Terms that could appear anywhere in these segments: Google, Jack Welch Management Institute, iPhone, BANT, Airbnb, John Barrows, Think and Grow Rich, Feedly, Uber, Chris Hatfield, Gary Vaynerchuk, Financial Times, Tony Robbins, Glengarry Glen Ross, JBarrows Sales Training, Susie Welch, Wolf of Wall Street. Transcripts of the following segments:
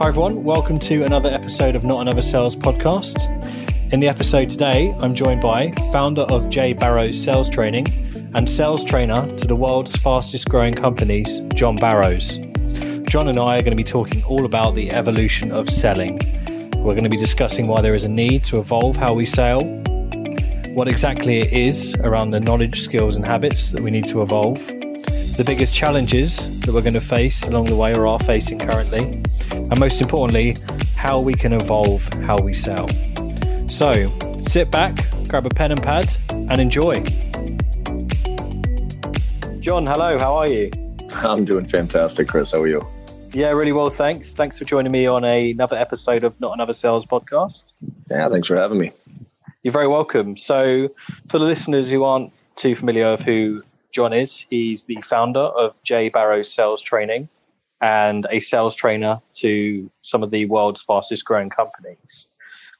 Hi everyone, welcome to another episode of Not Another Sales Podcast. In the episode today, I'm joined by founder of JBarrows Sales Training and sales trainer to the world's fastest growing companies, John Barrows. John and I are going to be talking all about the evolution of selling. We're going to be discussing why there is a need to evolve how we sell, what exactly it is around the knowledge, skills and habits that we need to evolve, the biggest challenges that we're going to face along the way or are facing currently, and most importantly, how we can evolve how we sell. So sit back, grab a pen and pad and enjoy. John, hello, how are you? I'm doing fantastic, Chris. How are you? Yeah, really well, thanks. Thanks for joining me on another episode of Not Another Sales Podcast. Yeah, thanks for having me. You're very welcome. So for the listeners who aren't too familiar with who John is, he's the founder of JBarrows Sales Training and a sales trainer to some of the world's fastest growing companies.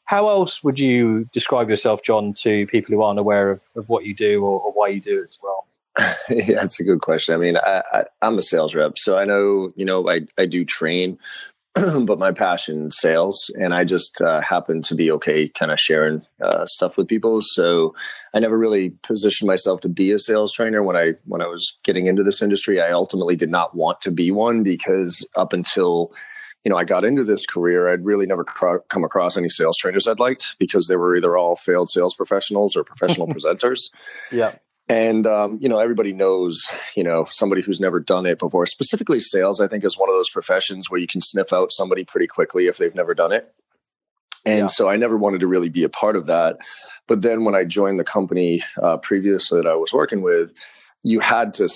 How else would you describe yourself, John, to people who aren't aware of what you do or why you do it as well? Yeah, that's a good question. I mean, I'm a sales rep, so I know, you know, I do train, but my passion is sales, and I just happen to be okay kind of sharing stuff with people. So I never really positioned myself to be a sales trainer when I was getting into this industry. I ultimately did not want to be one because up until, you know, I got into this career, I'd really never come across any sales trainers I'd liked because they were either all failed sales professionals or professional presenters. Yeah. And, you know, everybody knows, you know, somebody who's never done it before. Specifically sales, I think, is one of those professions where you can sniff out somebody pretty quickly if they've never done it. And so I never wanted to really be a part of that. But then when I joined the company previously that I was working with, you had to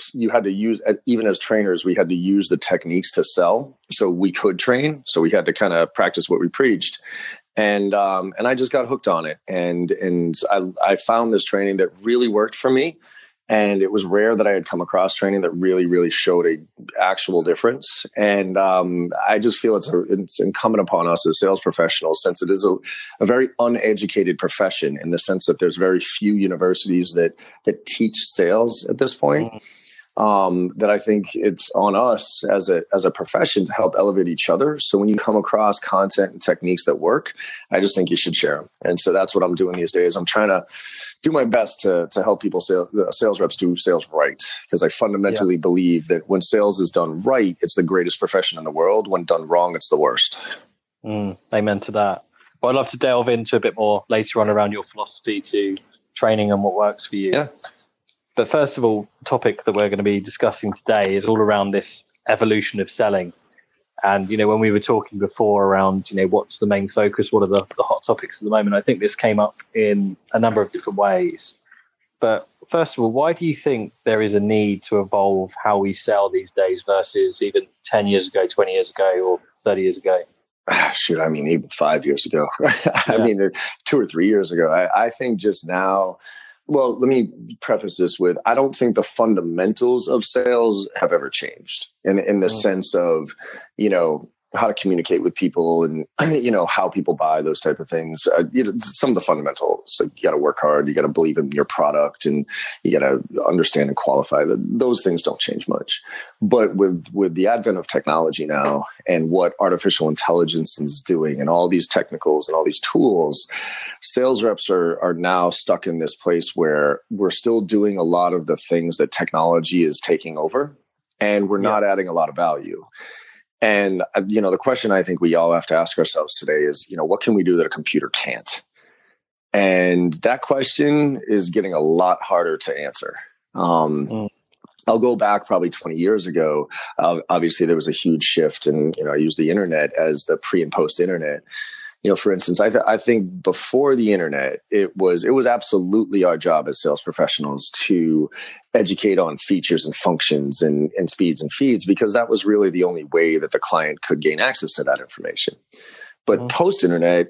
use, even as trainers, we had to use the techniques to sell. So we could train. So we had to kind of practice what we preached. And I just got hooked on it, and I found this training that really worked for me. And it was rare that I had come across training that really, really showed a actual difference. And I just feel it's incumbent upon us as sales professionals, since it is a very uneducated profession in the sense that there's very few universities that teach sales at this point. Mm-hmm. That I think it's on us as a profession to help elevate each other. So when you come across content and techniques that work, I just think you should share them. And so that's what I'm doing these days. I'm trying to do my best to help people, sales reps, do sales right, because I fundamentally believe that when sales is done right, it's the greatest profession in the world. When done wrong, it's the worst. Amen to that. Well, I'd love to delve into a bit more later on around your philosophy to training and what works for you. Yeah. But first of all, the topic that we're going to be discussing today is all around this evolution of selling. And, you know, when we were talking before around, you know, what's the main focus, what are the hot topics at the moment, I think this came up in a number of different ways. But first of all, why do you think there is a need to evolve how we sell these days versus even 10 years ago, 20 years ago, or 30 years ago? Shoot, I mean, even 5 years ago. I mean, 2 or 3 years ago. I think just now... Well, let me preface this with, I don't think the fundamentals of sales have ever changed in the sense of, you know, how to communicate with people and, you know, how people buy, those type of things. You know, some of the fundamentals, like you got to work hard, you got to believe in your product, and you got to understand and qualify. Those things don't change much. But with the advent of technology now and what artificial intelligence is doing and all these technicals and all these tools, sales reps are now stuck in this place where we're still doing a lot of the things that technology is taking over, and we're not adding a lot of value. And, you know, the question I think we all have to ask ourselves today is, you know, what can we do that a computer can't? And that question is getting a lot harder to answer. I'll go back probably 20 years ago. Obviously, there was a huge shift, and, you know, I use the internet as the pre and post internet. You know, for instance, I think before the internet, it was absolutely our job as sales professionals to educate on features and functions and speeds and feeds, because that was really the only way that the client could gain access to that information. But post-internet,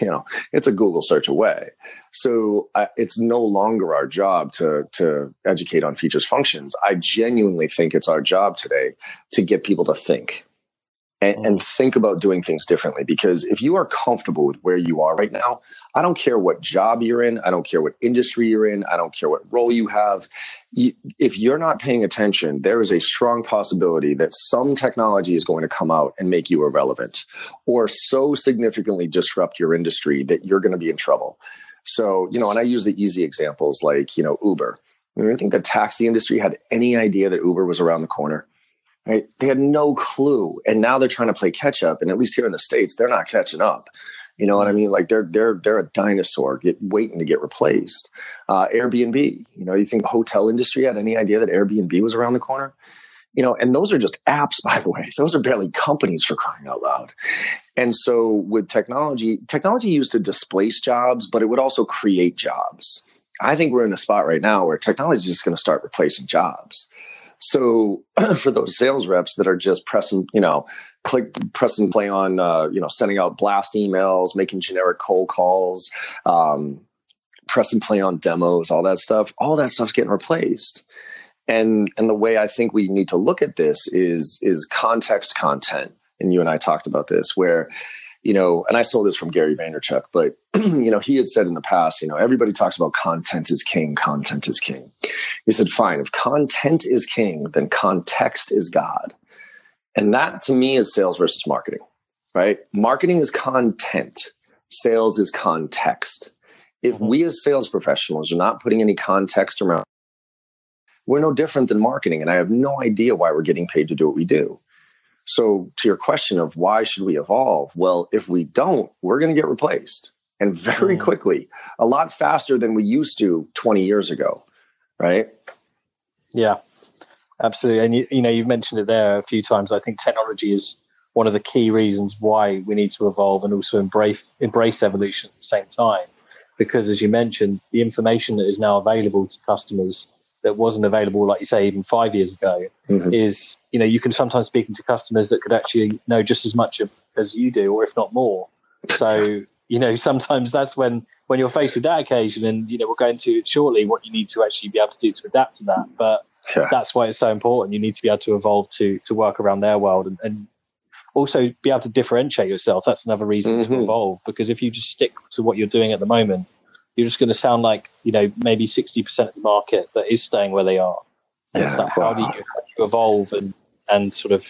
you know, it's a Google search away. So it's no longer our job to educate on features, functions. I genuinely think it's our job today to get people to think. and think about doing things differently. Because if you are comfortable with where you are right now, I don't care what job you're in. I don't care what industry you're in. I don't care what role you have. If you're not paying attention, there is a strong possibility that some technology is going to come out and make you irrelevant or so significantly disrupt your industry that you're going to be in trouble. So, you know, and I use the easy examples like, you know, Uber. I mean, I think the taxi industry had any idea that Uber was around the corner. Right? They had no clue. And now they're trying to play catch up. And at least here in the States, they're not catching up. You know what I mean? Like they're a dinosaur waiting to get replaced. Airbnb, you know, you think the hotel industry had any idea that Airbnb was around the corner? You know, and those are just apps, by the way. Those are barely companies, for crying out loud. And so with technology used to displace jobs, but it would also create jobs. I think we're in a spot right now where technology is just going to start replacing jobs. So for those sales reps that are just pressing, you know, pressing play on, you know, sending out blast emails, making generic cold calls, pressing play on demos, all that stuff's getting replaced. And the way I think we need to look at this is context content. And you and I talked about this where, you know, and I stole this from Gary Vaynerchuk, but, you know, he had said in the past, you know, everybody talks about content is king, content is king. He said, fine, if content is king, then context is God. And that to me is sales versus marketing, right? Marketing is content. Sales is context. If we as sales professionals are not putting any context around, we're no different than marketing. And I have no idea why we're getting paid to do what we do. So to your question of why should we evolve? Well, if we don't, we're going to get replaced, and very quickly, a lot faster than we used to 20 years ago. Right. Yeah, absolutely. And, you know, you've mentioned it there a few times. I think technology is one of the key reasons why we need to evolve and also embrace evolution at the same time, because as you mentioned, the information that is now available to customers that wasn't available, like you say, even 5 years ago, is, you know, you can sometimes speak to customers that could actually know just as much as you do, or if not more. So, you know, sometimes that's when you're faced with that occasion, and, you know, we'll go into shortly what you need to actually be able to do to adapt to that. But that's why it's so important. You need to be able to evolve to work around their world and also be able to differentiate yourself. That's another reason to evolve, because if you just stick to what you're doing at the moment, you're just going to sound like, you know, maybe 60% of the market that is staying where they are. And it's like, how do you evolve and sort of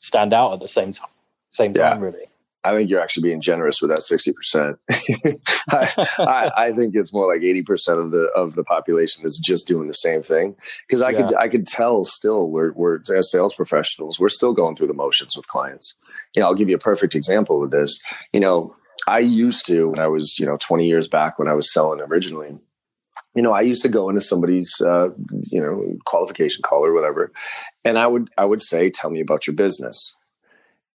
stand out at the same time, really? I think you're actually being generous with that 60%. I think it's more like 80% of the population that's just doing the same thing. Because I could tell still we're as sales professionals, we're still going through the motions with clients. You know, I'll give you a perfect example of this. You know, I used to, when I was, you know, 20 years back when I was selling originally, you know, I used to go into somebody's, you know, qualification call or whatever. And I would say, tell me about your business.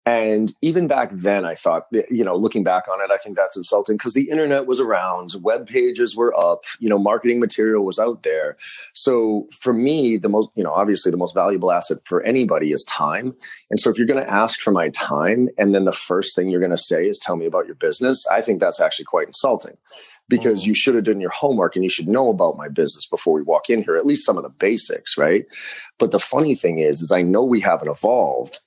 And even back then I thought, you know, looking back on it, I think that's insulting because the internet was around, web pages were up, you know, marketing material was out there. So for me, the most, you know, obviously the most valuable asset for anybody is time. And so if you're going to ask for my time, and then the first thing you're going to say is tell me about your business, I think that's actually quite insulting, because you should have done your homework and you should know about my business before we walk in here, at least some of the basics, right? But the funny thing is I know we haven't evolved,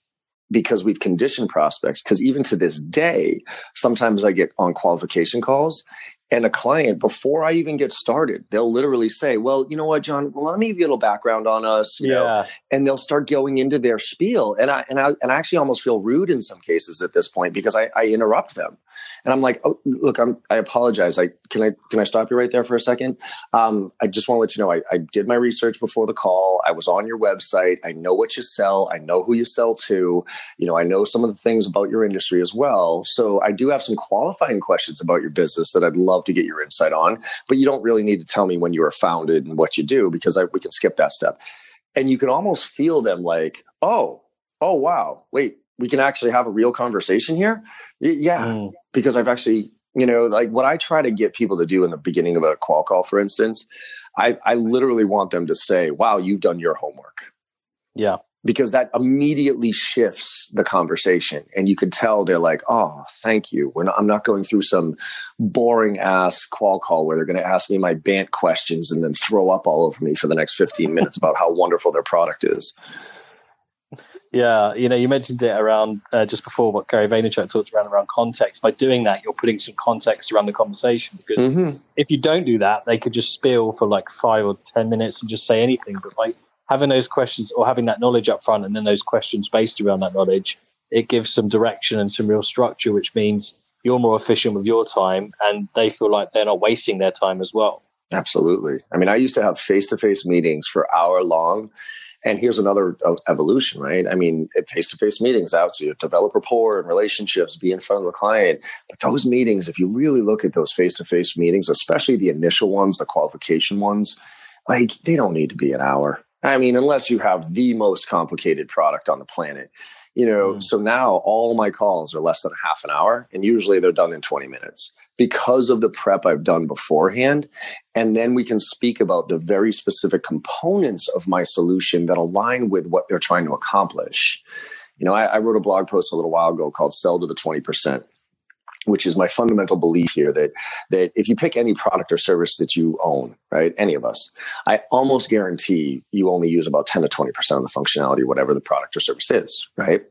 because we've conditioned prospects. Because even to this day, sometimes I get on qualification calls and a client, before I even get started, they'll literally say, well, you know what, John, well, let me give you a little background on us, you know, and they'll start going into their spiel. And I actually almost feel rude in some cases at this point, because I interrupt them. And I'm like, oh, look, I apologize. Can I stop you right there for a second? I just want to let you know, I did my research before the call. I was on your website. I know what you sell. I know who you sell to. You know, I know some of the things about your industry as well. So I do have some qualifying questions about your business that I'd love to get your insight on, but you don't really need to tell me when you were founded and what you do, because we can skip that step. And you can almost feel them like, oh, wow, wait, we can actually have a real conversation here. Because I've actually, you know, like what I try to get people to do in the beginning of a call call, for instance, I literally want them to say, wow, you've done your homework. Yeah. Because that immediately shifts the conversation, and you could tell they're like, oh, thank you. I'm not going through some boring ass qual call where they're going to ask me my BANT questions and then throw up all over me for the next 15 minutes about how wonderful their product is. Yeah, you know, you mentioned it around just before what Gary Vaynerchuk talked around context. By doing that, you're putting some context around the conversation, because if you don't do that, they could just spill for like 5 or 10 minutes and just say anything. But like having those questions or having that knowledge up front, and then those questions based around that knowledge, it gives some direction and some real structure, which means you're more efficient with your time, and they feel like they're not wasting their time as well. Absolutely. I mean, I used to have face-to-face meetings for hour long. And here's another evolution, right? I mean, face-to-face meetings out to develop rapport and relationships, be in front of the client. But those meetings, if you really look at those face-to-face meetings, especially the initial ones, the qualification ones, like they don't need to be an hour. I mean, unless you have the most complicated product on the planet, you know, so now all my calls are less than half an hour, and usually they're done in 20 minutes. Because of the prep I've done beforehand. And then we can speak about the very specific components of my solution that align with what they're trying to accomplish. You know, I wrote a blog post a little while ago called Sell to the 20%, which is my fundamental belief here that if you pick any product or service that you own, right, any of us, I almost guarantee you only use about 10 to 20% of the functionality, whatever the product or service is, right?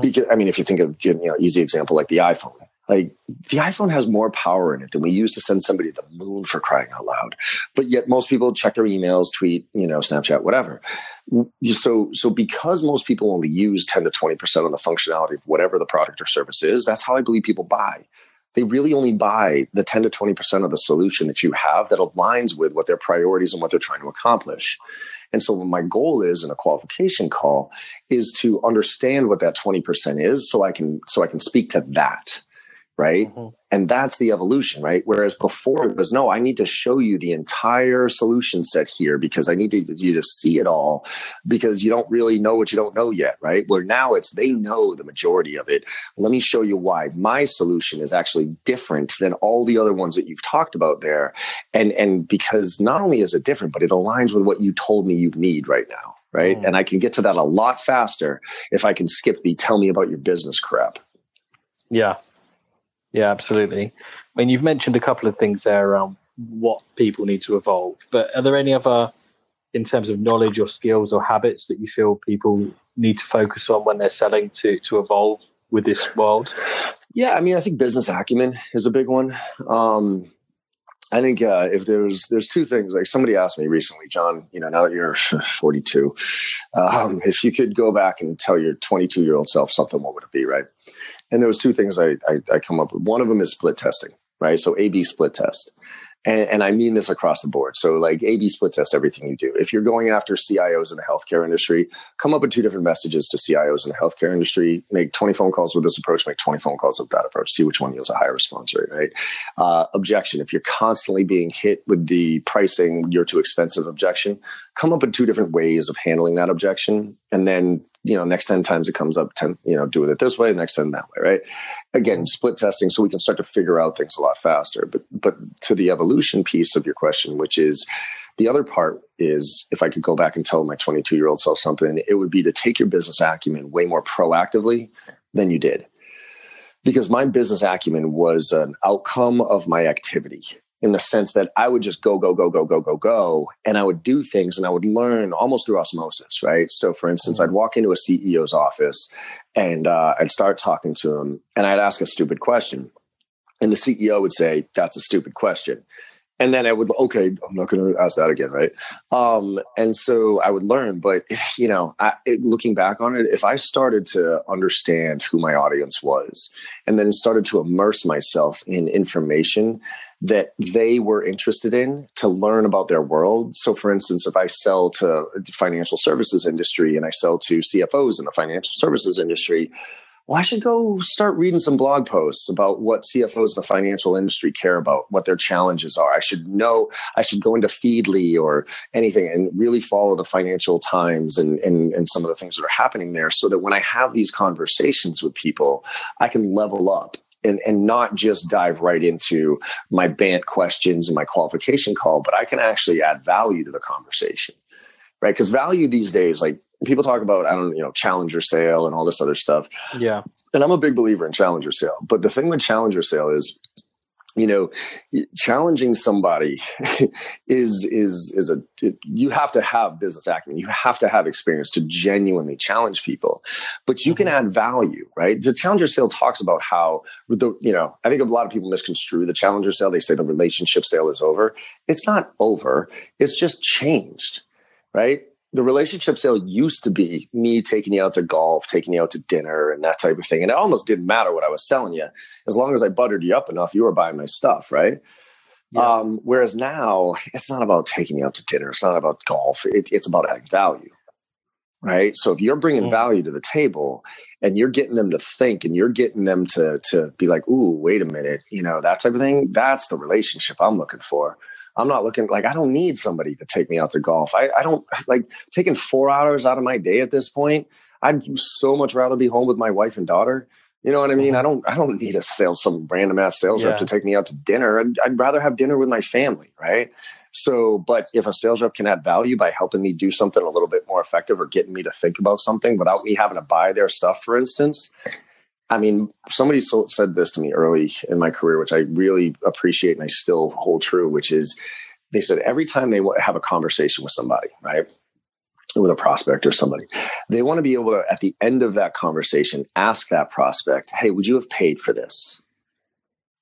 Because, I mean, if you think of, you know, easy example like the iPhone. Like the iPhone has more power in it than we used to send somebody to the moon, for crying out loud. But yet most people check their emails, tweet, you know, Snapchat, whatever. So because most people only use 10 to 20% of the functionality of whatever the product or service is, that's how I believe people buy. They really only buy the 10 to 20% of the solution that you have that aligns with what their priorities and what they're trying to accomplish. And so my goal is in a qualification call is to understand what that 20% is so I can speak to that. Right. And that's the evolution, right? Whereas before it was, no, I need to show you the entire solution set here because I need you to see it all because you don't really know what you don't know yet, right? Where now it's, they know the majority of it. Let me show you why my solution is actually different than all the other ones that you've talked about there. And because not only is it different, but it aligns with what you told me you need right now, right? And I can get to that a lot faster if I can skip the tell me about your business crap. Yeah. Yeah, absolutely. I mean, you've mentioned a couple of things there around what people need to evolve, but are there any other, in terms of knowledge or skills or habits, that you feel people need to focus on when they're selling to evolve with this world? Yeah, I mean, I think business acumen is a big one. I think if there's two things, like somebody asked me recently, John, you know, now that you're 42, if you could go back and tell your 22-year-old self something, what would it be, right? And there was two things I come up with. One of them is split testing, right? So A/B split test. And I mean this across the board. So like A/B split test everything you do. If you're going after CIOs in the healthcare industry, come up with two different messages to CIOs in the healthcare industry. Make 20 phone calls with this approach, make 20 phone calls with that approach. See which one yields a higher response rate, right? Objection. If you're constantly being hit with the pricing, you're too expensive objection, come up with two different ways of handling that objection. And then, you know, next 10 times it comes up, 10, you know, do it this way, next 10 that way, right? Again, split testing so we can start to figure out things a lot faster. But to the evolution piece of your question, which is the other part is, if I could go back and tell my 22-year-old self something, it would be to take your business acumen way more proactively than you did. Because my business acumen was an outcome of my activity, in the sense that I would just go, and I would do things and I would learn almost through osmosis, right? So for instance, I'd walk into a CEO's office and I'd start talking to him and I'd ask a stupid question. And the CEO would say, that's a stupid question. And then I would, okay, I'm not going to ask that again, right? And so I would learn, but you know, looking back on it, if I started to understand who my audience was and then started to immerse myself in information that they were interested in to learn about their world. So for instance, if I sell to the financial services industry and I sell to CFOs in the financial services industry, well, I should go start reading some blog posts about what CFOs in the financial industry care about, what their challenges are. I should go into Feedly or anything and really follow the Financial Times and some of the things that are happening there so that when I have these conversations with people, I can level up. And not just dive right into my BANT questions and my qualification call, but I can actually add value to the conversation, right? Because value these days, like people talk about, challenger sale and all this other stuff. Yeah. And I'm a big believer in challenger sale. But the thing with challenger sale is you know, challenging somebody you have to have business acumen. You have to have experience to genuinely challenge people, but you can add value, right? The challenger sale talks about how, I think a lot of people misconstrue the challenger sale. They say the relationship sale is over. It's not over. It's just changed, right? The relationship sale used to be me taking you out to golf, taking you out to dinner and that type of thing. And it almost didn't matter what I was selling you. As long as I buttered you up enough, you were buying my stuff, right? Yeah. Whereas now, it's not about taking you out to dinner. It's not about golf. It's about adding value, right? So if you're bringing value to the table and you're getting them to think and you're getting them to be like, ooh, wait a minute, that type of thing, that's the relationship I'm looking for. I'm not looking I don't need somebody to take me out to golf. I don't like taking 4 hours out of my day at this point. I'd so much rather be home with my wife and daughter. You know what I mean? Mm-hmm. I don't need some random ass sales rep to take me out to dinner. I'd rather have dinner with my family. Right. So, but if a sales rep can add value by helping me do something a little bit more effective or getting me to think about something without me having to buy their stuff, for instance, I mean, somebody said this to me early in my career, which I really appreciate and I still hold true, which is they said every time they have a conversation with somebody, right, with a prospect or somebody, they want to be able to, at the end of that conversation, ask that prospect, hey, would you have paid for this?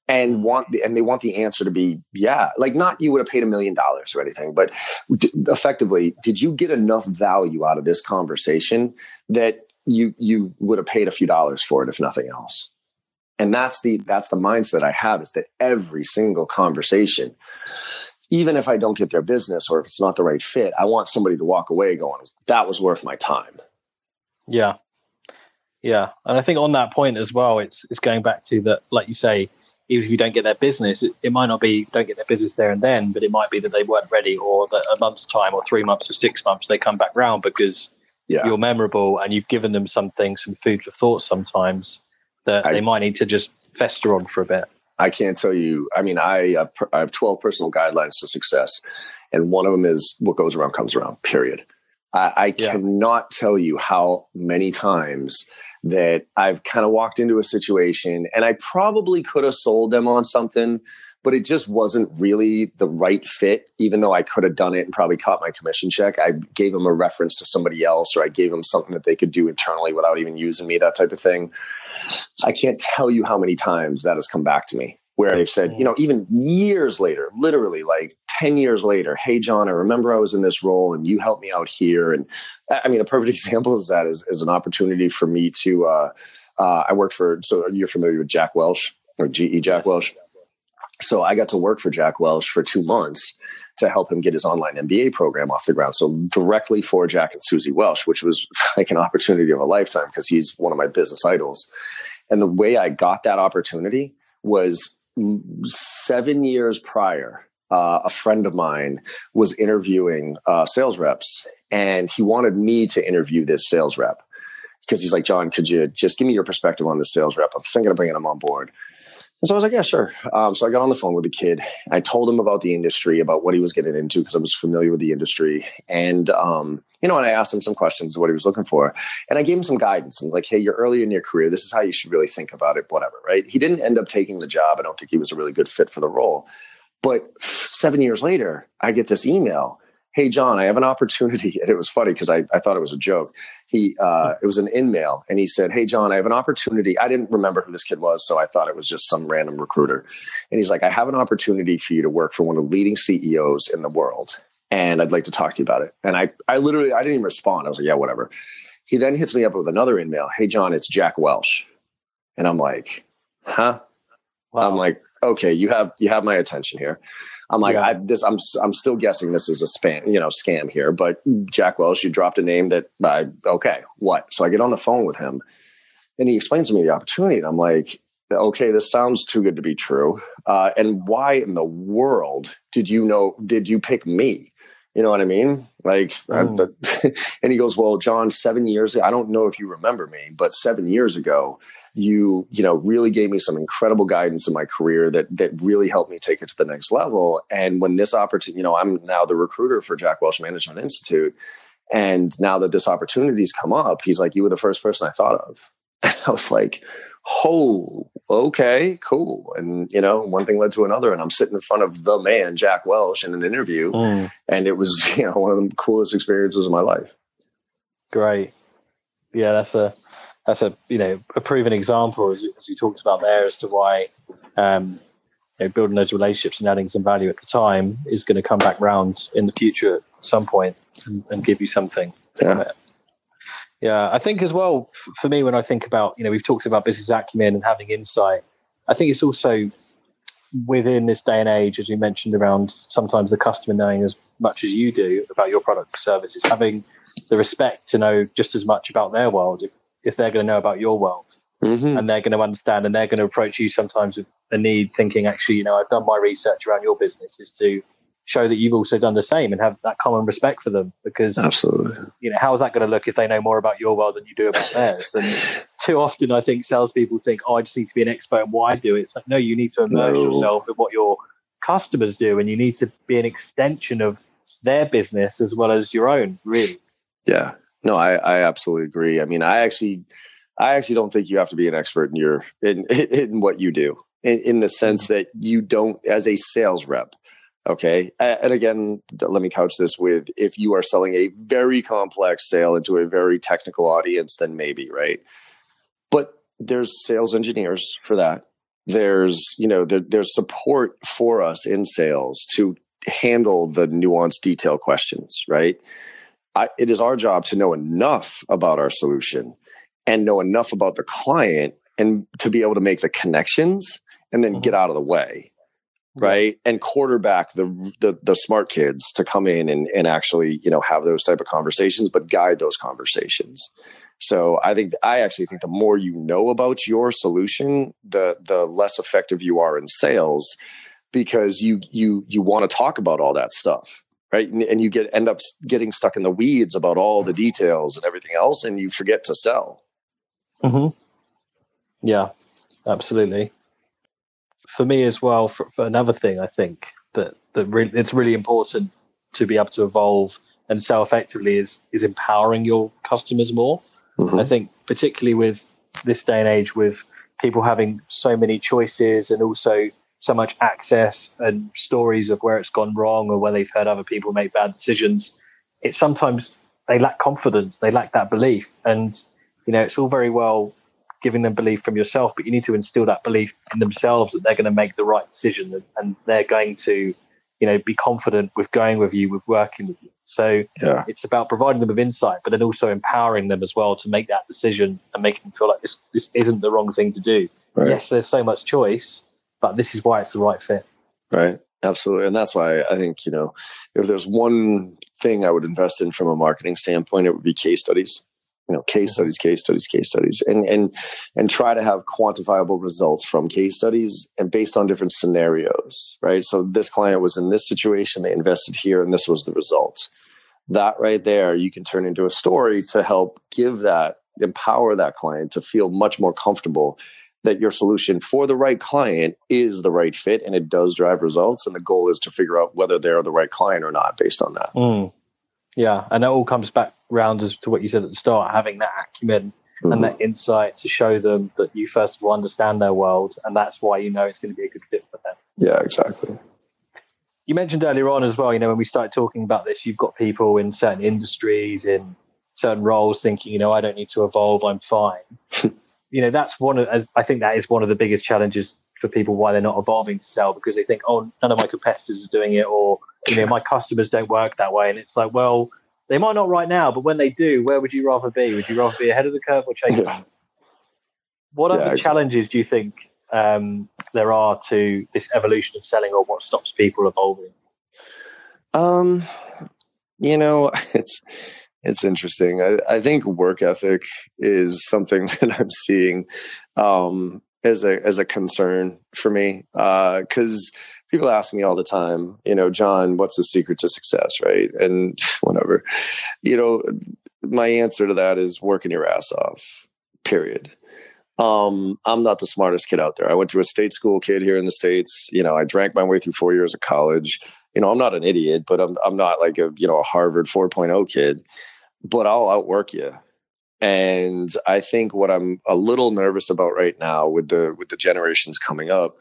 And they want the answer to be, yeah, like not you would have paid $1 million or anything, but effectively, did you get enough value out of this conversation that you would have paid a few dollars for it, if nothing else? And that's the mindset I have, is that every single conversation, even if I don't get their business or if it's not the right fit, I want somebody to walk away going, that was worth my time. Yeah. Yeah. And I think on that point as well, it's going back to that, like you say, even if you don't get their business, it might not be don't get their business there and then, but it might be that they weren't ready, or that a month's time or 3 months or 6 months, they come back round because you're memorable and you've given them something, some food for thought sometimes that they might need to just fester on for a bit. I can't tell you. I mean, I have 12 personal guidelines to success. And one of them is what goes around comes around, period. I cannot tell you how many times that I've kind of walked into a situation and I probably could have sold them on something, but it just wasn't really the right fit, even though I could have done it and probably caught my commission check. I gave them a reference to somebody else, or I gave them something that they could do internally without even using me, that type of thing. I can't tell you how many times that has come back to me where they've said, even years later, literally like 10 years later, hey, John, I remember I was in this role and you helped me out here. And I mean, a perfect example is that is an opportunity for me to, I worked for, so you're familiar with Jack Welch or GE Jack Welch. So I got to work for Jack Welch for 2 months to help him get his online MBA program off the ground. So directly for Jack and Susie Welch, which was like an opportunity of a lifetime because he's one of my business idols. And the way I got that opportunity was 7 years prior, a friend of mine was interviewing sales reps, and he wanted me to interview this sales rep because he's like, John, could you just give me your perspective on this sales rep? I'm thinking of bringing him on board. And so I was like, yeah, sure. So I got on the phone with the kid. I told him about the industry, about what he was getting into, because I was familiar with the industry. And, and I asked him some questions of what he was looking for. And I gave him some guidance. I was like, hey, you're early in your career. This is how you should really think about it, whatever, right? He didn't end up taking the job. I don't think he was a really good fit for the role. But 7 years later, I get this email. Hey, John, I have an opportunity. And it was funny because I thought it was a joke. It was an in-mail, and he said, hey, John, I have an opportunity. I didn't remember who this kid was, so I thought it was just some random recruiter. And he's like, I have an opportunity for you to work for one of the leading CEOs in the world, and I'd like to talk to you about it. And I didn't even respond. I was like, yeah, whatever. He then hits me up with another in-mail. Hey, John, it's Jack Welch. And I'm like, huh? Wow. I'm like, okay, you have my attention here. I'm like, yeah. I'm still guessing this is a spam, scam here, but Jack Welch, you dropped a name that okay, what? So I get on the phone with him and he explains to me the opportunity. And I'm like, okay, this sounds too good to be true. And why in the world did you pick me? You know what I mean? Like, and he goes, well, John, 7 years ago, I don't know if you remember me, but 7 years ago, you really gave me some incredible guidance in my career that really helped me take it to the next level. And when this opportunity, I'm now the recruiter for Jack Welch Management Institute. And now that this opportunity's come up, he's like, you were the first person I thought of. And I was like, oh, okay, cool. And, you know, one thing led to another. And I'm sitting in front of the man, Jack Welch, in an interview. And it was, you know, one of the coolest experiences of my life. Great. Yeah, that's a you know, a proven example, as you talked about there, as to why you know, building those relationships and adding some value at the time is going to come back round in the future at some point and give you something. Yeah. Yeah, I think as well, for me, when I think about, you know, we've talked about business acumen and having insight, I think it's also within this day and age, as you mentioned, around sometimes the customer knowing as much as you do about your product or services, having the respect to know just as much about their world if they're going to know about your world. Mm-hmm. And they're going to understand and they're going to approach you sometimes with a need, thinking, actually, you know, I've done my research around your business, is to show that you've also done the same and have that common respect for them, because absolutely, you know, how is that going to look if they know more about your world than you do about theirs? And too often I think salespeople think, oh, I just need to be an expert in what I do. It's like, no, you need to immerse yourself in what your customers do, and you need to be an extension of their business as well as your own, really. Yeah, no, I absolutely agree. I mean, I actually don't think you have to be an expert in your in what you do, in the sense that you don't, as a sales rep. Okay. And again, let me couch this with, if you are selling a very complex sale into a very technical audience, then maybe, right? But there's sales engineers for that. There's, you know, there's support for us in sales to handle the nuanced detail questions, right? It is our job to know enough about our solution and know enough about the client and to be able to make the connections and then get out of the way. Right. And quarterback the smart kids to come in and actually, you know, have those type of conversations, but guide those conversations. So I actually think the more you know about your solution, the less effective you are in sales, because you want to talk about all that stuff. Right. And you end up getting stuck in the weeds about all the details and everything else, and you forget to sell. Mm-hmm. Yeah, absolutely. For me as well, for another thing, I think that it's really important to be able to evolve and sell effectively is empowering your customers more. Mm-hmm. I think particularly with this day and age, with people having so many choices and also so much access and stories of where it's gone wrong or where they've heard other people make bad decisions, it's sometimes they lack confidence, they lack that belief. And, you know, it's all very well giving them belief from yourself, but you need to instill that belief in themselves that they're going to make the right decision and they're going to, you know, be confident with going with you, with working with you. So yeah, it's about providing them with insight, but then also empowering them as well to make that decision and making them feel like this isn't the wrong thing to do. Right. Yes, there's so much choice, but this is why it's the right fit. Right. Absolutely. And that's why I think, you know, if there's one thing I would invest in from a marketing standpoint, it would be case studies. You know, case studies, and try to have quantifiable results from case studies and based on different scenarios, right? So this client was in this situation, they invested here, and this was the result. That right there, you can turn into a story to help empower that client to feel much more comfortable that your solution for the right client is the right fit and it does drive results. And the goal is to figure out whether they're the right client or not based on that. Mm. Yeah, and that all comes back round as to what you said at the start, having that acumen and that insight to show them that you first of all understand their world, and that's why you know it's going to be a good fit for them. Yeah, exactly. You mentioned earlier on as well, you know, when we started talking about this, you've got people in certain industries, in certain roles thinking, you know, I don't need to evolve, I'm fine. You know, I think that is one of the biggest challenges for people why they're not evolving to sell, because they think, oh, none of my competitors are doing it, or, you know, my customers don't work that way. And it's like, well, they might not right now, but when they do, where would you rather be? Would you rather be ahead of the curve or chasing? Yeah. What other challenges do you think there are to this evolution of selling, or what stops people evolving? You know, it's interesting. I think work ethic is something that I'm seeing as a concern for me, because people ask me all the time, you know, John, what's the secret to success, right? And whatever, you know, my answer to that is working your ass off, period. I'm not the smartest kid out there. I went to a state school kid here in the States. You know, I drank my way through 4 years of college. You know, I'm not an idiot, but I'm not like a Harvard 4.0 kid, but I'll outwork you. And I think what I'm a little nervous about right now with the generations coming up,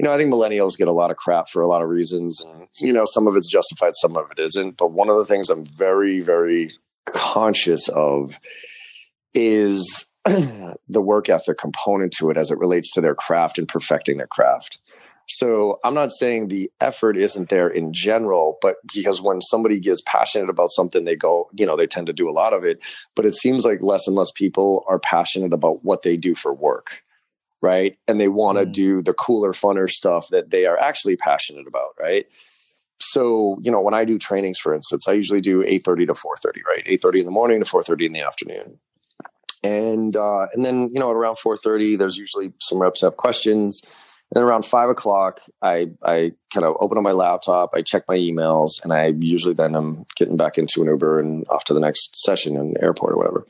you know, I think millennials get a lot of crap for a lot of reasons. And, you know, some of it's justified, some of it isn't. But one of the things I'm very, very conscious of is the work ethic component to it as it relates to their craft and perfecting their craft. So I'm not saying the effort isn't there in general, but because when somebody gets passionate about something, they go, you know, they tend to do a lot of it, but it seems like less and less people are passionate about what they do for work, right? And they want to do the cooler, funner stuff that they are actually passionate about, right? So, you know, when I do trainings, for instance, I usually do 8:30 to 4:30, right? 8:30 in the morning to 4:30 in the afternoon. And then, you know, at around 4:30, there's usually some reps have questions. And around 5 o'clock, I kind of open up my laptop, I check my emails, and I usually then I'm getting back into an Uber and off to the next session in the airport or whatever.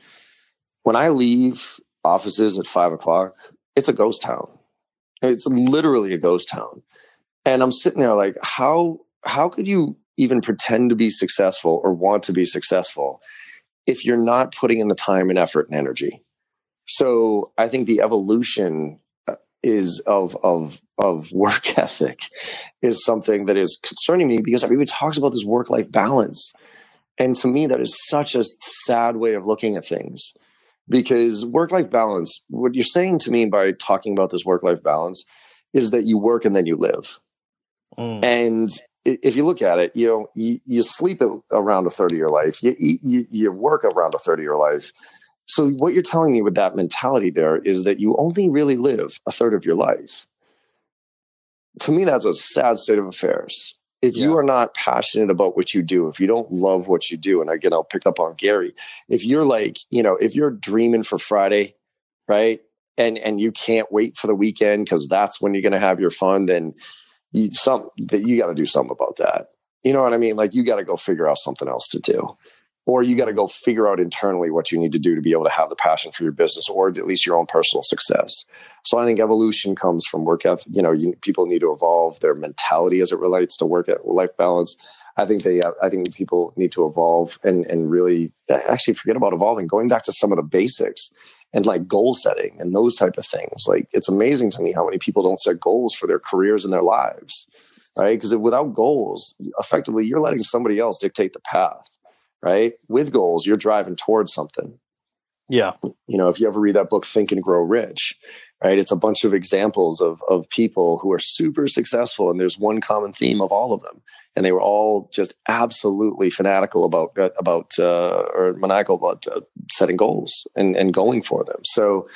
When I leave offices at 5 o'clock, it's a ghost town. It's literally a ghost town. And I'm sitting there like, how could you even pretend to be successful or want to be successful if you're not putting in the time and effort and energy? So I think the evolution is of work ethic is something that is concerning me, because everybody talks about this work-life balance. And to me, that is such a sad way of looking at things, because work-life balance, what you're saying to me by talking about this work-life balance is that you work and then you live. Mm. And if you look at it, you know, you sleep around a third of your life, you eat, you work around a third of your life. So what you're telling me with that mentality there is that you only really live a third of your life. To me, that's a sad state of affairs. If you are not passionate about what you do, if you don't love what you do, and again, I'll pick up on Gary. If you're like, you know, if you're dreaming for Friday, right? And you can't wait for the weekend because that's when you're going to have your fun, then you got to do something about that. You know what I mean? Like, you got to go figure out something else to do. Or you got to go figure out internally what you need to do to be able to have the passion for your business, or at least your own personal success. So I think evolution comes from work ethic. You know, people need to evolve their mentality as it relates to work-life balance. I think people need to evolve and really actually forget about evolving, going back to some of the basics and like goal setting and those type of things. Like, it's amazing to me how many people don't set goals for their careers and their lives, right? Because without goals, effectively, you're letting somebody else dictate the path. Right? With goals, you're driving towards something. Yeah. You know, if you ever read that book, Think and Grow Rich, right? It's a bunch of examples of people who are super successful. And there's one common theme of all of them. And they were all just absolutely fanatical or maniacal about setting goals and going for them. So,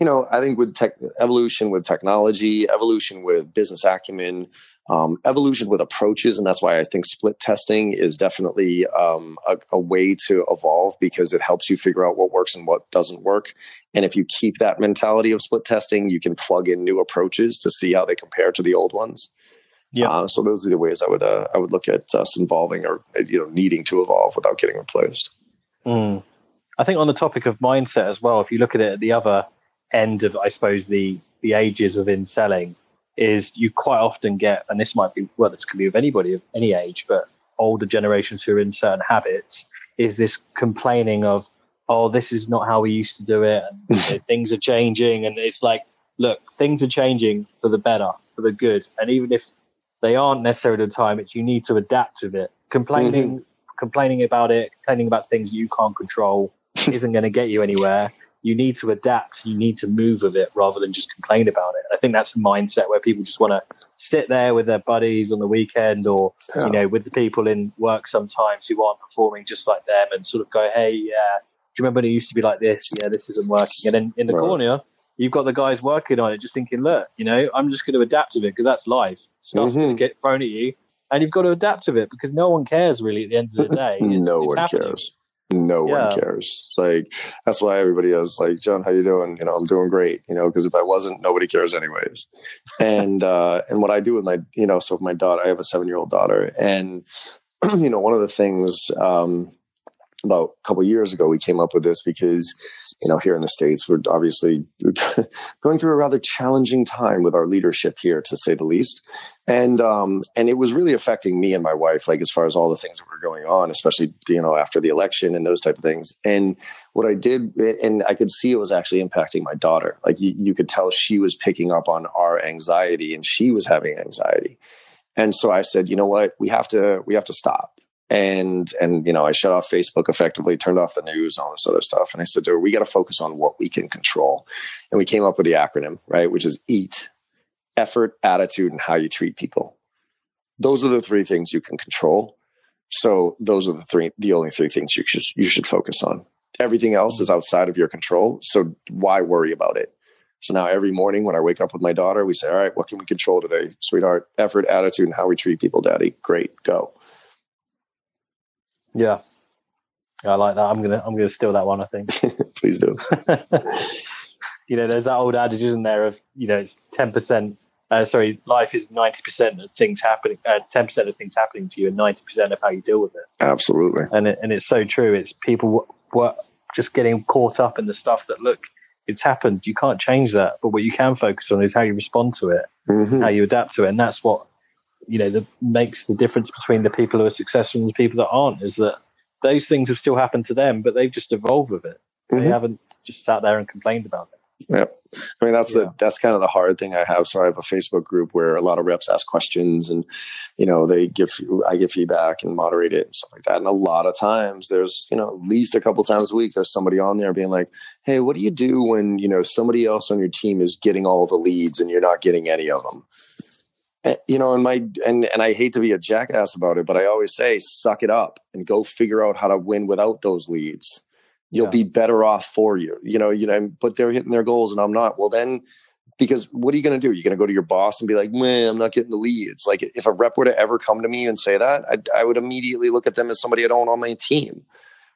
you know, I think with evolution with technology, evolution with business acumen, evolution with approaches, and that's why I think split testing is definitely a way to evolve, because it helps you figure out what works and what doesn't work. And if you keep that mentality of split testing, you can plug in new approaches to see how they compare to the old ones. Yeah. So those are the ways I would look at us evolving, or, you know, needing to evolve without getting replaced. Mm. I think on the topic of mindset as well, if you look at it at the other end of, I suppose, the ages within selling, is you quite often get, and this might be, well, this could be of anybody of any age, but older generations who are in certain habits, is this complaining of, oh, this is not how we used to do it, and, you know, things are changing. And it's like, look, things are changing for the better, for the good. And even if they aren't necessarily the time, it's you need to adapt to it. Complaining about it, complaining about things you can't control isn't going to get you anywhere. You need to adapt. You need to move with it rather than just complain about it. I think that's a mindset where people just want to sit there with their buddies on the weekend, or, you know, with the people in work sometimes who aren't performing just like them, and sort of go, hey, yeah, do you remember when it used to be like this? Yeah, this isn't working. And then in the corner, you've got the guys working on it just thinking, look, you know, I'm just going to adapt to it because that's life. Stuff's going to get thrown at you, and you've got to adapt to it because no one cares really at the end of the day. No one cares. Like, that's why everybody is like, John, how you doing? You know, I'm doing great, you know, because if I wasn't, nobody cares anyways. And what I do with my, you know, so my daughter, I have a 7-year-old daughter, and, you know, one of the things about a couple of years ago, we came up with this because, you know, here in the States, we're obviously going through a rather challenging time with our leadership here, to say the least. And it was really affecting me and my wife, like as far as all the things that were going on, especially, you know, after the election and those type of things. And what I did, and I could see it was actually impacting my daughter. Like you could tell she was picking up on our anxiety and she was having anxiety. And so I said, you know what, we have to stop. And, you know, I shut off Facebook effectively, turned off the news, all this other stuff. And I said, we got to focus on what we can control. And we came up with the acronym, right? Which is EAT, effort, attitude, and how you treat people. Those are the three things you can control. So those are the only three things you should focus on. Everything else is outside of your control. So why worry about it? So now every morning when I wake up with my daughter, we say, all right, what can we control today? Sweetheart, effort, attitude, and how we treat people, daddy. Great. Go. Yeah. I like that. I'm going to steal that one, I think. Please do. You know, there's that old adage, isn't there, of, you know, it's 10%, life is 90% of things happening, 10% of things happening to you and 90% of how you deal with it. Absolutely. And it's so true. It's people were just getting caught up in the stuff that, look, it's happened. You can't change that. But what you can focus on is how you respond to it, mm-hmm. how you adapt to it. And that's what, you know, that makes the difference between the people who are successful and the people that aren't, is that those things have still happened to them, but they've just evolved with it. Mm-hmm. They haven't just sat there and complained about it. Yeah. I mean, that's kind of the hard thing I have. So I have a Facebook group where a lot of reps ask questions and, you know, I give feedback and moderate it and stuff like that. And a lot of times there's, you know, at least a couple times a week, there's somebody on there being like, hey, what do you do when, you know, somebody else on your team is getting all the leads and you're not getting any of them? You know, and I hate to be a jackass about it, but I always say, suck it up and go figure out how to win without those leads. You'll be better off for you. You know, but they're hitting their goals and I'm not. Well, then, because what are you going to do? You're going to go to your boss and be like, man, I'm not getting the leads. Like if a rep were to ever come to me and say that, I would immediately look at them as somebody I don't want on my team.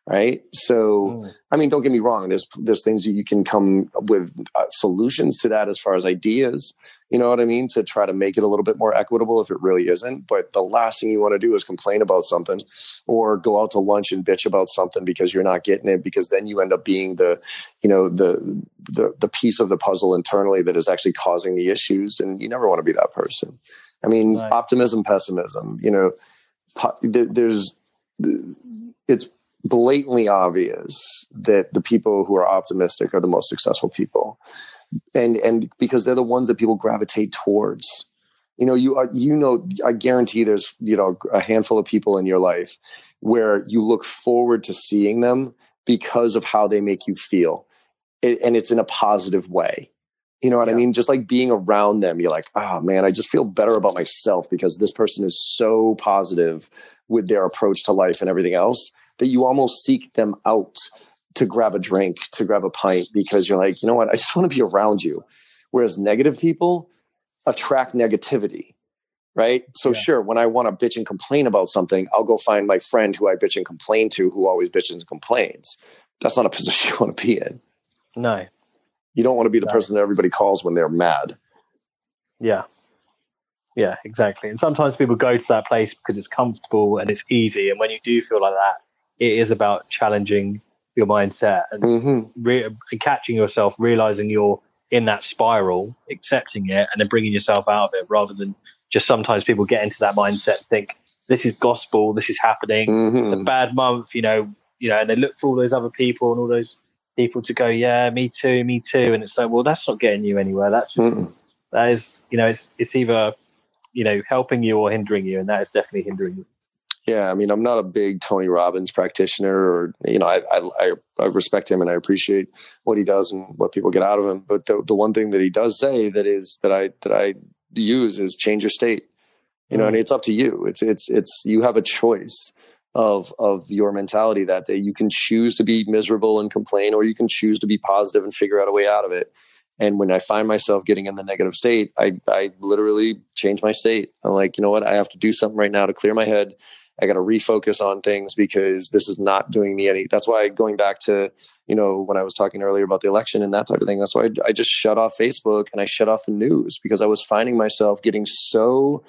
Right. So, I mean, don't get me wrong. There's things that you can come with solutions to that as far as ideas, you know what I mean? To try to make it a little bit more equitable if it really isn't. But the last thing you want to do is complain about something or go out to lunch and bitch about something because you're not getting it, because then you end up being the piece of the puzzle internally that is actually causing the issues. And you never want to be that person. I mean, right. Optimism, pessimism, you know, it's blatantly obvious that the people who are optimistic are the most successful people. And because they're the ones that people gravitate towards, you know, I guarantee there's, you know, a handful of people in your life where you look forward to seeing them because of how they make you feel. And it's in a positive way. You know what I mean? Just like being around them, you're like, oh man, I just feel better about myself because this person is so positive with their approach to life and everything else, that you almost seek them out to grab a drink, to grab a pint, because you're like, you know what? I just want to be around you. Whereas negative people attract negativity, right? So sure, when I want to bitch and complain about something, I'll go find my friend who I bitch and complain to, who always bitches and complains. That's not a position you want to be in. No. You don't want to be the person that everybody calls when they're mad. Yeah. Yeah, exactly. And sometimes people go to that place because it's comfortable and it's easy. And when you do feel like that, it is about challenging your mindset and catching yourself, realizing you're in that spiral, accepting it, and then bringing yourself out of it, rather than just sometimes people get into that mindset and think, this is gospel, this is happening, it's a bad month, you know, and they look for all those other people and all those people to go, yeah, me too. And it's like, well, that's not getting you anywhere. That's just, that is, you know, it's either, you know, helping you or hindering you. And that is definitely hindering you. Yeah, I mean, I'm not a big Tony Robbins practitioner, or, you know, I respect him and I appreciate what he does and what people get out of him. But the one thing that he does say that I use is change your state. You know, and it's up to you. It's you have a choice of your mentality that day. You can choose to be miserable and complain, or you can choose to be positive and figure out a way out of it. And when I find myself getting in the negative state, I literally change my state. I'm like, you know what? I have to do something right now to clear my head. I got to refocus on things because this is not doing me any. That's why, going back to, you know, when I was talking earlier about the election and that type of thing, that's why I just shut off Facebook and I shut off the news, because I was finding myself getting so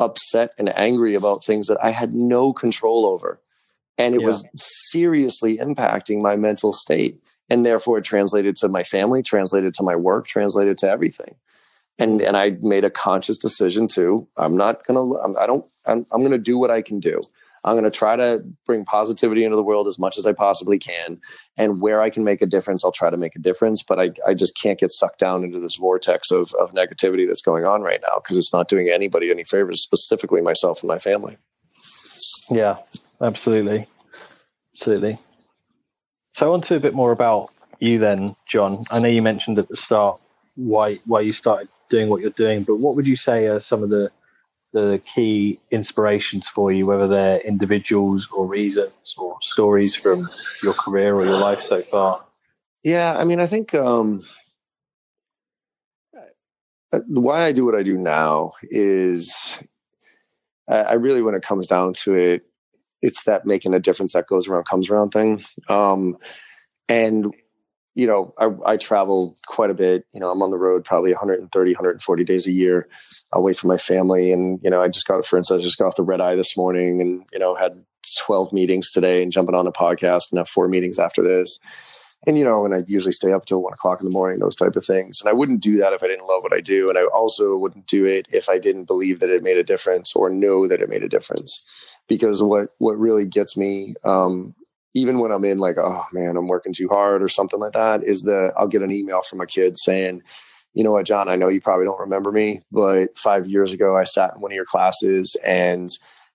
upset and angry about things that I had no control over. And it was seriously impacting my mental state. And therefore, it translated to my family, translated to my work, translated to everything. And I made a conscious decision to, I'm going to do what I can do. I'm going to try to bring positivity into the world as much as I possibly can. And where I can make a difference, I'll try to make a difference. But I just can't get sucked down into this vortex of negativity that's going on right now, because it's not doing anybody any favors, specifically myself and my family. Yeah, absolutely. Absolutely. So on to a bit more about you then, John. I know you mentioned at the start why you started doing what you're doing, but what would you say are some of the key inspirations for you, whether they're individuals or reasons or stories from your career or your life so far? Yeah, I mean, I think why I do what I do now is, I really, when it comes down to it, it's that making a difference that goes around, comes around thing. And, you know, I travel quite a bit. You know, I'm on the road probably 130, 140 days a year away from my family. And, you know, I just got off the red eye this morning and, you know, had 12 meetings today and jumping on a podcast and have 4 meetings after this. And, you know, and I usually stay up till 1:00 in the morning, those type of things. And I wouldn't do that if I didn't love what I do. And I also wouldn't do it if I didn't believe that it made a difference or know that it made a difference. Because what really gets me, even when I'm in like, oh man, I'm working too hard or something like that, is I'll get an email from a kid saying, you know what, John, I know you probably don't remember me, but 5 years ago I sat in one of your classes and,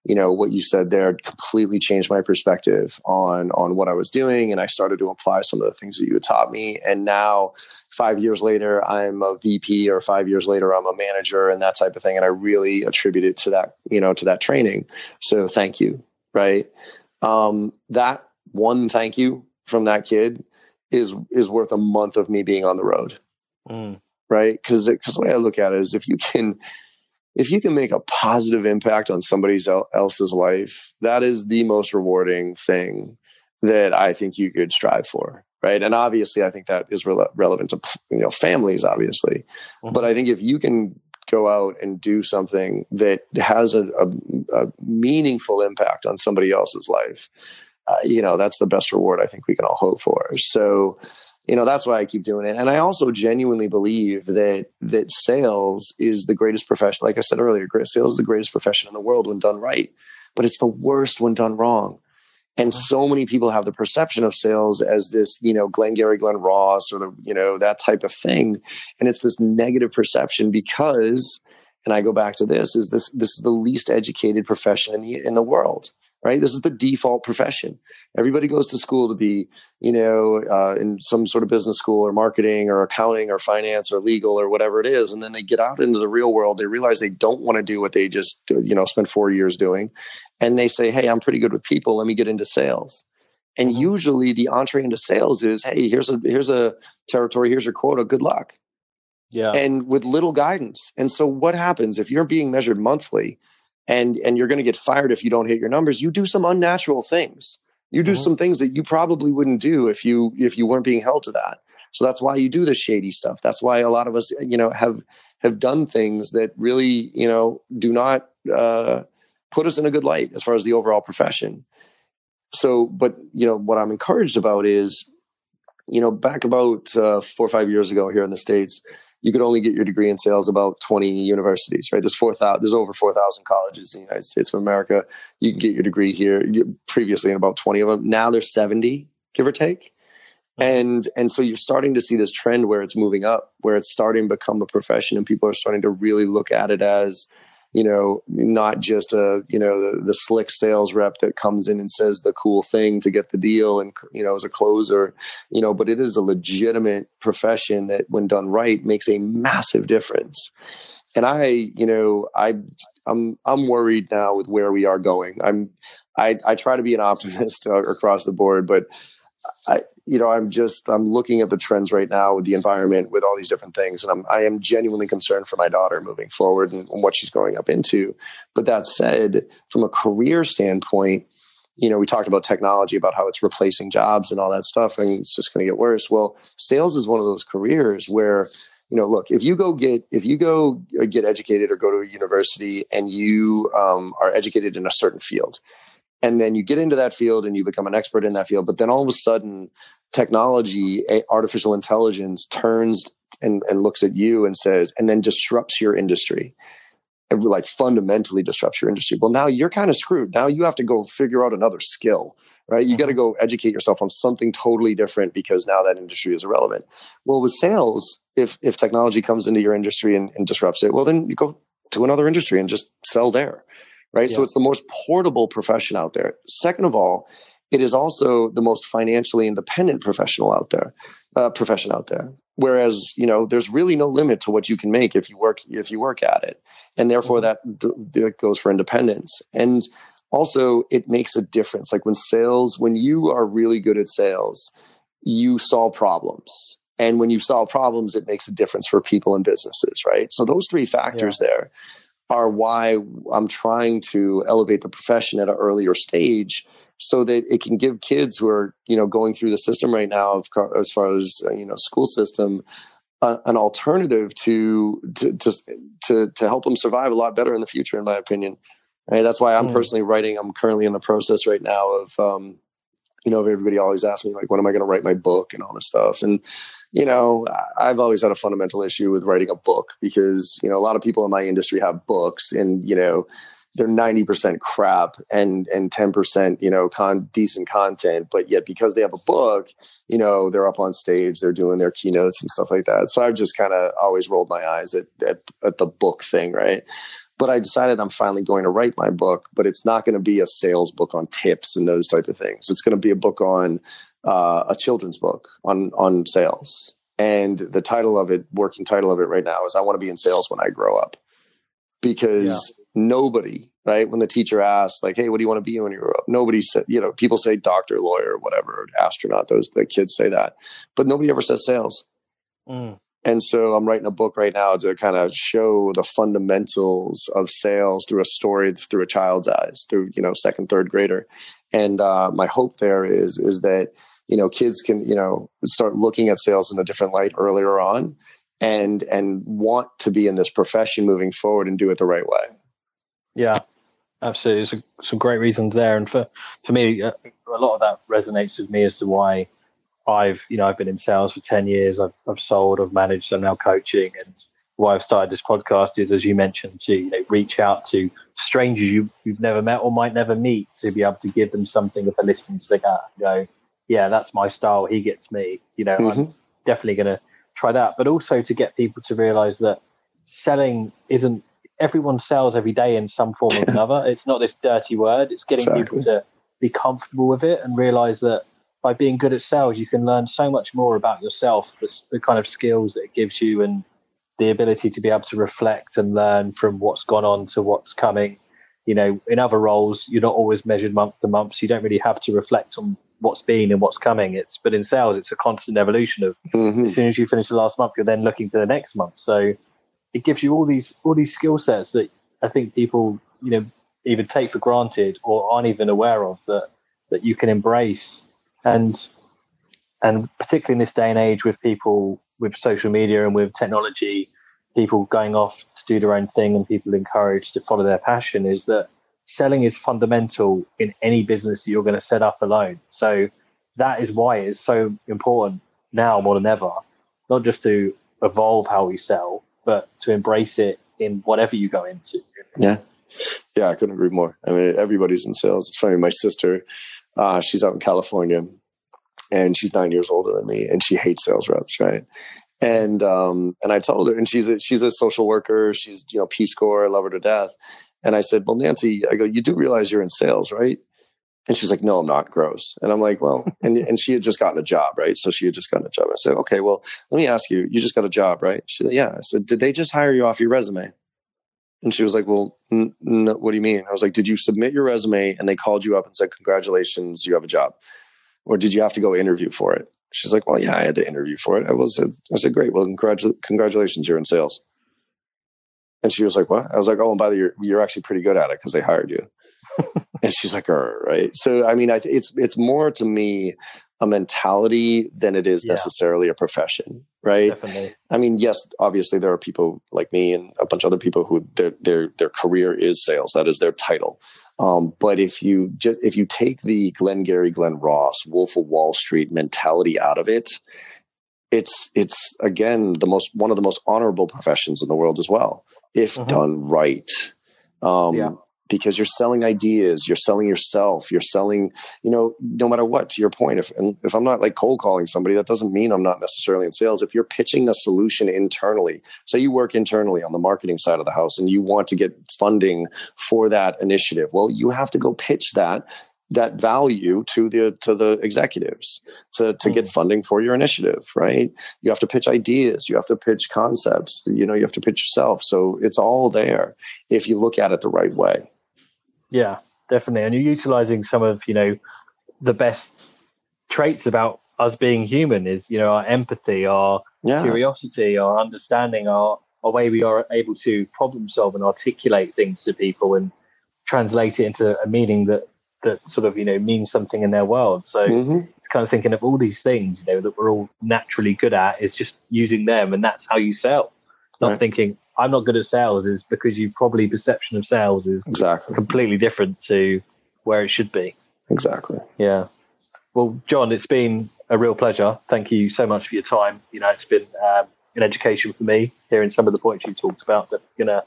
you know, what you said there completely changed my perspective on what I was doing. And I started to apply some of the things that you had taught me. And now 5 years later, I'm a VP, or 5 years later, I'm a manager and that type of thing. And I really attribute it to that, you know, to that training. So thank you. Right. That one thank you from that kid is worth a month of me being on the road. Mm. Right. Cause the way I look at it is, if you can make a positive impact on somebody else's life, that is the most rewarding thing that I think you could strive for, right? And obviously, I think that is relevant to, you know, families, obviously. Mm-hmm. But I think if you can go out and do something that has a meaningful impact on somebody else's life, you know, that's the best reward I think we can all hope for. So, you know, that's why I keep doing it. And I also genuinely believe that sales is the greatest profession. Like I said earlier, sales is the greatest profession in the world when done right, but it's the worst when done wrong. And so many people have the perception of sales as this, you know, Glengarry Glen Ross or the, you know, that type of thing. And it's this negative perception because, and I go back to this is the least educated profession in the world. Right? This is the default profession. Everybody goes to school to be, you know, in some sort of business school or marketing or accounting or finance or legal or whatever it is. And then they get out into the real world. They realize they don't want to do what they just, you know, spent 4 years doing. And they say, hey, I'm pretty good with people. Let me get into sales. And usually the entree into sales is, hey, here's a territory. Here's your quota. Good luck. Yeah. And with little guidance. And so what happens if you're being measured monthly, and you're going to get fired if you don't hit your numbers, you do some unnatural things. You do some things that you probably wouldn't do if you weren't being held to that. So that's why you do the shady stuff. That's why a lot of us, you know, have done things that really, you know, do not put us in a good light as far as the overall profession. So, but, you know, what I'm encouraged about is, you know, back about 4 or 5 years ago here in the States, you could only get your degree in sales about 20 universities, right? There's over 4,000 colleges in the United States of America. You can get your degree here previously in about 20 of them. Now there's 70, give or take. And so you're starting to see this trend where it's moving up, where it's starting to become a profession and people are starting to really look at it as, you know, not just the slick sales rep that comes in and says the cool thing to get the deal and, you know, as a closer, you know, but it is a legitimate profession that when done right makes a massive difference. And I'm worried now with where we are going. I try to be an optimist across the board, but I'm looking at the trends right now with the environment, with all these different things. And I am genuinely concerned for my daughter moving forward and what she's growing up into. But that said, from a career standpoint, you know, we talked about technology, about how it's replacing jobs and all that stuff, and it's just going to get worse. Well, sales is one of those careers where, you know, look, if you go get educated or go to a university and you are educated in a certain field, And then you get into that field and you become an expert in that field. But then all of a sudden, technology, artificial intelligence turns and looks at you and says, and then disrupts your industry. It like fundamentally disrupts your industry. Well, now you're kind of screwed. Now you have to go figure out another skill, right? You got to go educate yourself on something totally different because now that industry is irrelevant. Well, with sales, if technology comes into your industry and disrupts it, well, then you go to another industry and just sell there, right? Yeah. So it's the most portable profession out there. Second of all, it is also the most financially independent profession out there. Whereas, you know, there's really no limit to what you can make if you work at it. And therefore that goes for independence. And also it makes a difference. Like when you are really good at sales, you solve problems. And when you solve problems, it makes a difference for people and businesses, right? So those three factors there are why I'm trying to elevate the profession at an earlier stage so that it can give kids who are, you know, going through the system right now, as far as, you know, school system, an alternative to help them survive a lot better in the future, in my opinion. And that's why I'm personally writing. I'm currently in the process right now of, you know, everybody always asks me, like, when am I going to write my book and all this stuff? And, you know, I've always had a fundamental issue with writing a book because, you know, a lot of people in my industry have books and, you know, they're 90% crap and 10%, you know, decent content. But yet because they have a book, you know, they're up on stage, they're doing their keynotes and stuff like that. So I've just kind of always rolled my eyes at the book thing, right? But I decided I'm finally going to write my book, but it's not going to be a sales book on tips and those type of things. It's going to be a book on a children's book on sales. And the title of it, working title of it right now is I Want to Be in Sales When I Grow Up. Because nobody, right? When the teacher asks, like, hey, what do you want to be when you grow up? Nobody said, you know, people say doctor, lawyer, whatever, astronaut, the kids say that. But nobody ever says sales. Mm. And so I'm writing a book right now to kind of show the fundamentals of sales through a story, through a child's eyes, through, you know, second, third grader. And my hope there is that, you know, kids can, you know, start looking at sales in a different light earlier on and want to be in this profession moving forward and do it the right way. Yeah, absolutely. There's some great reasons there. And for me, a lot of that resonates with me as to why I've been in sales for 10 years. I've sold, I've managed, I'm now coaching. And why I've started this podcast is, as you mentioned, to, you know, reach out to strangers you've never met or might never meet to be able to give them something of a listening to the go, yeah, that's my style. He gets me, you know, I'm definitely going to try that. But also to get people to realize that selling isn't, everyone sells every day in some form or another. It's not this dirty word. It's getting people to be comfortable with it and realize that by being good at sales, you can learn so much more about yourself, the kind of skills that it gives you and the ability to be able to reflect and learn from what's gone on to what's coming. You know, in other roles, you're not always measured month to month, so you don't really have to reflect on what's been and what's coming. But in sales, it's a constant evolution of as soon as you finish the last month, you're then looking to the next month. So it gives you all these skill sets that I think people, you know, either take for granted or aren't even aware of that you can embrace. And particularly in this day and age with people with social media and with technology, people going off to do their own thing and people encouraged to follow their passion, is that selling is fundamental in any business that you're going to set up alone. So that is why it's so important now more than ever, not just to evolve how we sell, but to embrace it in whatever you go into. Yeah. Yeah, I couldn't agree more. I mean, everybody's in sales. It's funny, my sister, she's out in California and she's 9 years older than me and she hates sales reps, right? And I told her, and she's a social worker, she's, you know, Peace Corps, I love her to death. And I said, well, Nancy, I go, you do realize you're in sales, right? And she's like, no, I'm not, gross. And I'm like, well, and she had just gotten a job, right? So she had just gotten a job. I said, okay, well, let me ask you, you just got a job, right? She said, yeah. I said, did they just hire you off your resume? And she was like, well, no, what do you mean? I was like, did you submit your resume and they called you up and said, congratulations, you have a job? Or did you have to go interview for it? She's like, well, yeah, I had to interview for it. I said, great. Well, congratulations, you're in sales. And she was like, what? I was like, oh, and by the way, you're actually pretty good at it because they hired you. And she's like, all right. So, I mean, it's more to me a mentality than it is necessarily a profession, right? Definitely. I mean, yes, obviously there are people like me and a bunch of other people who their career is sales. That is their title. But if you take the Glengarry Glen Ross, Wolf of Wall Street mentality out of it, it's again one of the most honorable professions in the world as well, if done right. Because you're selling ideas, you're selling yourself, you're selling, no matter what, to your point, if I'm not like cold calling somebody, that doesn't mean I'm not necessarily in sales. If you're pitching a solution internally, say you work internally on the marketing side of the house and you want to get funding for that initiative, well, you have to go pitch that value to the executives to get funding for your initiative, right? You have to pitch ideas, you have to pitch concepts, you have to pitch yourself. So it's all there if you look at it the right way. Yeah, definitely. And you're utilizing some of, the best traits about us being human is, our empathy, our curiosity, our understanding, our way we are able to problem solve and articulate things to people and translate it into a meaning that sort of, means something in their world. So it's kind of thinking of all these things, that we're all naturally good at is just using them. And that's how you sell. Not thinking, I'm not good at sales is because you probably perception of sales is completely different to where it should be. Exactly. Yeah. Well, John, it's been a real pleasure. Thank you so much for your time. It's been an education for me hearing some of the points you talked about. That's gonna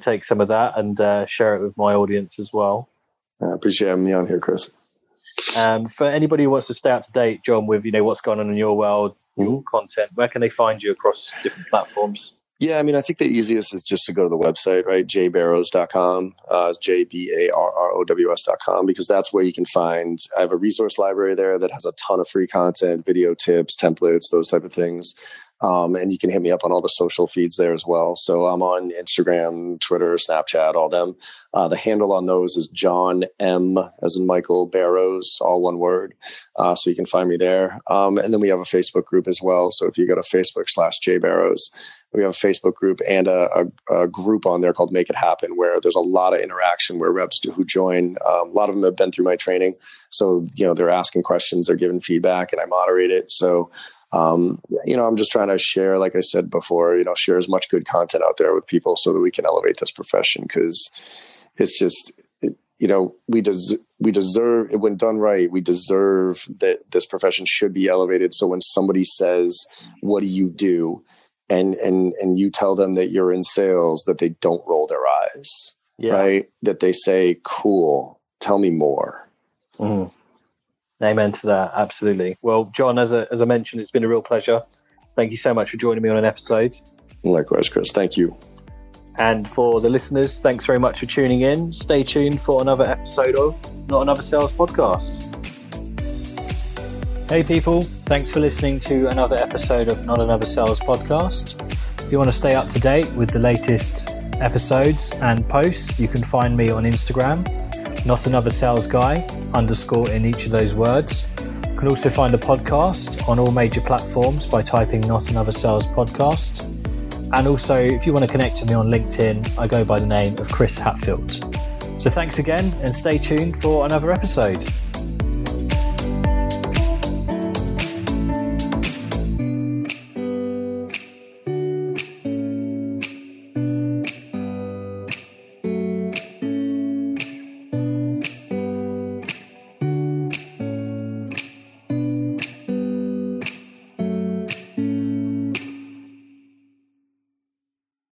take some of that and share it with my audience as well. I appreciate having me on here, Chris. For anybody who wants to stay up to date, John, with what's going on in your world, your content, where can they find you across different platforms? Yeah, I mean, I think the easiest is just to go to the website, right? JBarrows.com, JBarrows.com, because that's where you can find, I have a resource library there that has a ton of free content, video tips, templates, those type of things. And you can hit me up on all the social feeds there as well. So I'm on Instagram, Twitter, Snapchat, all them. The handle on those is John M, as in Michael, Barrows, all one word. So you can find me there. And then we have a Facebook group as well. So if you go to Facebook/JBarrows, we have a Facebook group and a group on there called Make It Happen, where there's a lot of interaction where reps who join. A lot of them have been through my training. So, they're asking questions, they're giving feedback, and I moderate it. So, I'm just trying to share, like I said before, share as much good content out there with people so that we can elevate this profession. Because it's just, we deserve it when done right. We deserve that this profession should be elevated. So when somebody says, what do you do? And you tell them that you're in sales, that they don't roll their eyes, right? That they say, cool, tell me more. Mm. Amen to that. Absolutely. Well, John, as I mentioned, it's been a real pleasure. Thank you so much for joining me on an episode. Likewise, Chris. Thank you. And for the listeners, thanks very much for tuning in. Stay tuned for another episode of Not Another Sales Podcast. Hey people, thanks for listening to another episode of Not Another Sales Podcast. If you want to stay up to date with the latest episodes and posts, you can find me on Instagram, NotAnotherSalesGuy_ in each of those words. You can also find the podcast on all major platforms by typing Not Another Sales Podcast. And also, if you want to connect with me on LinkedIn, I go by the name of Chris Hatfield. So thanks again and stay tuned for another episode.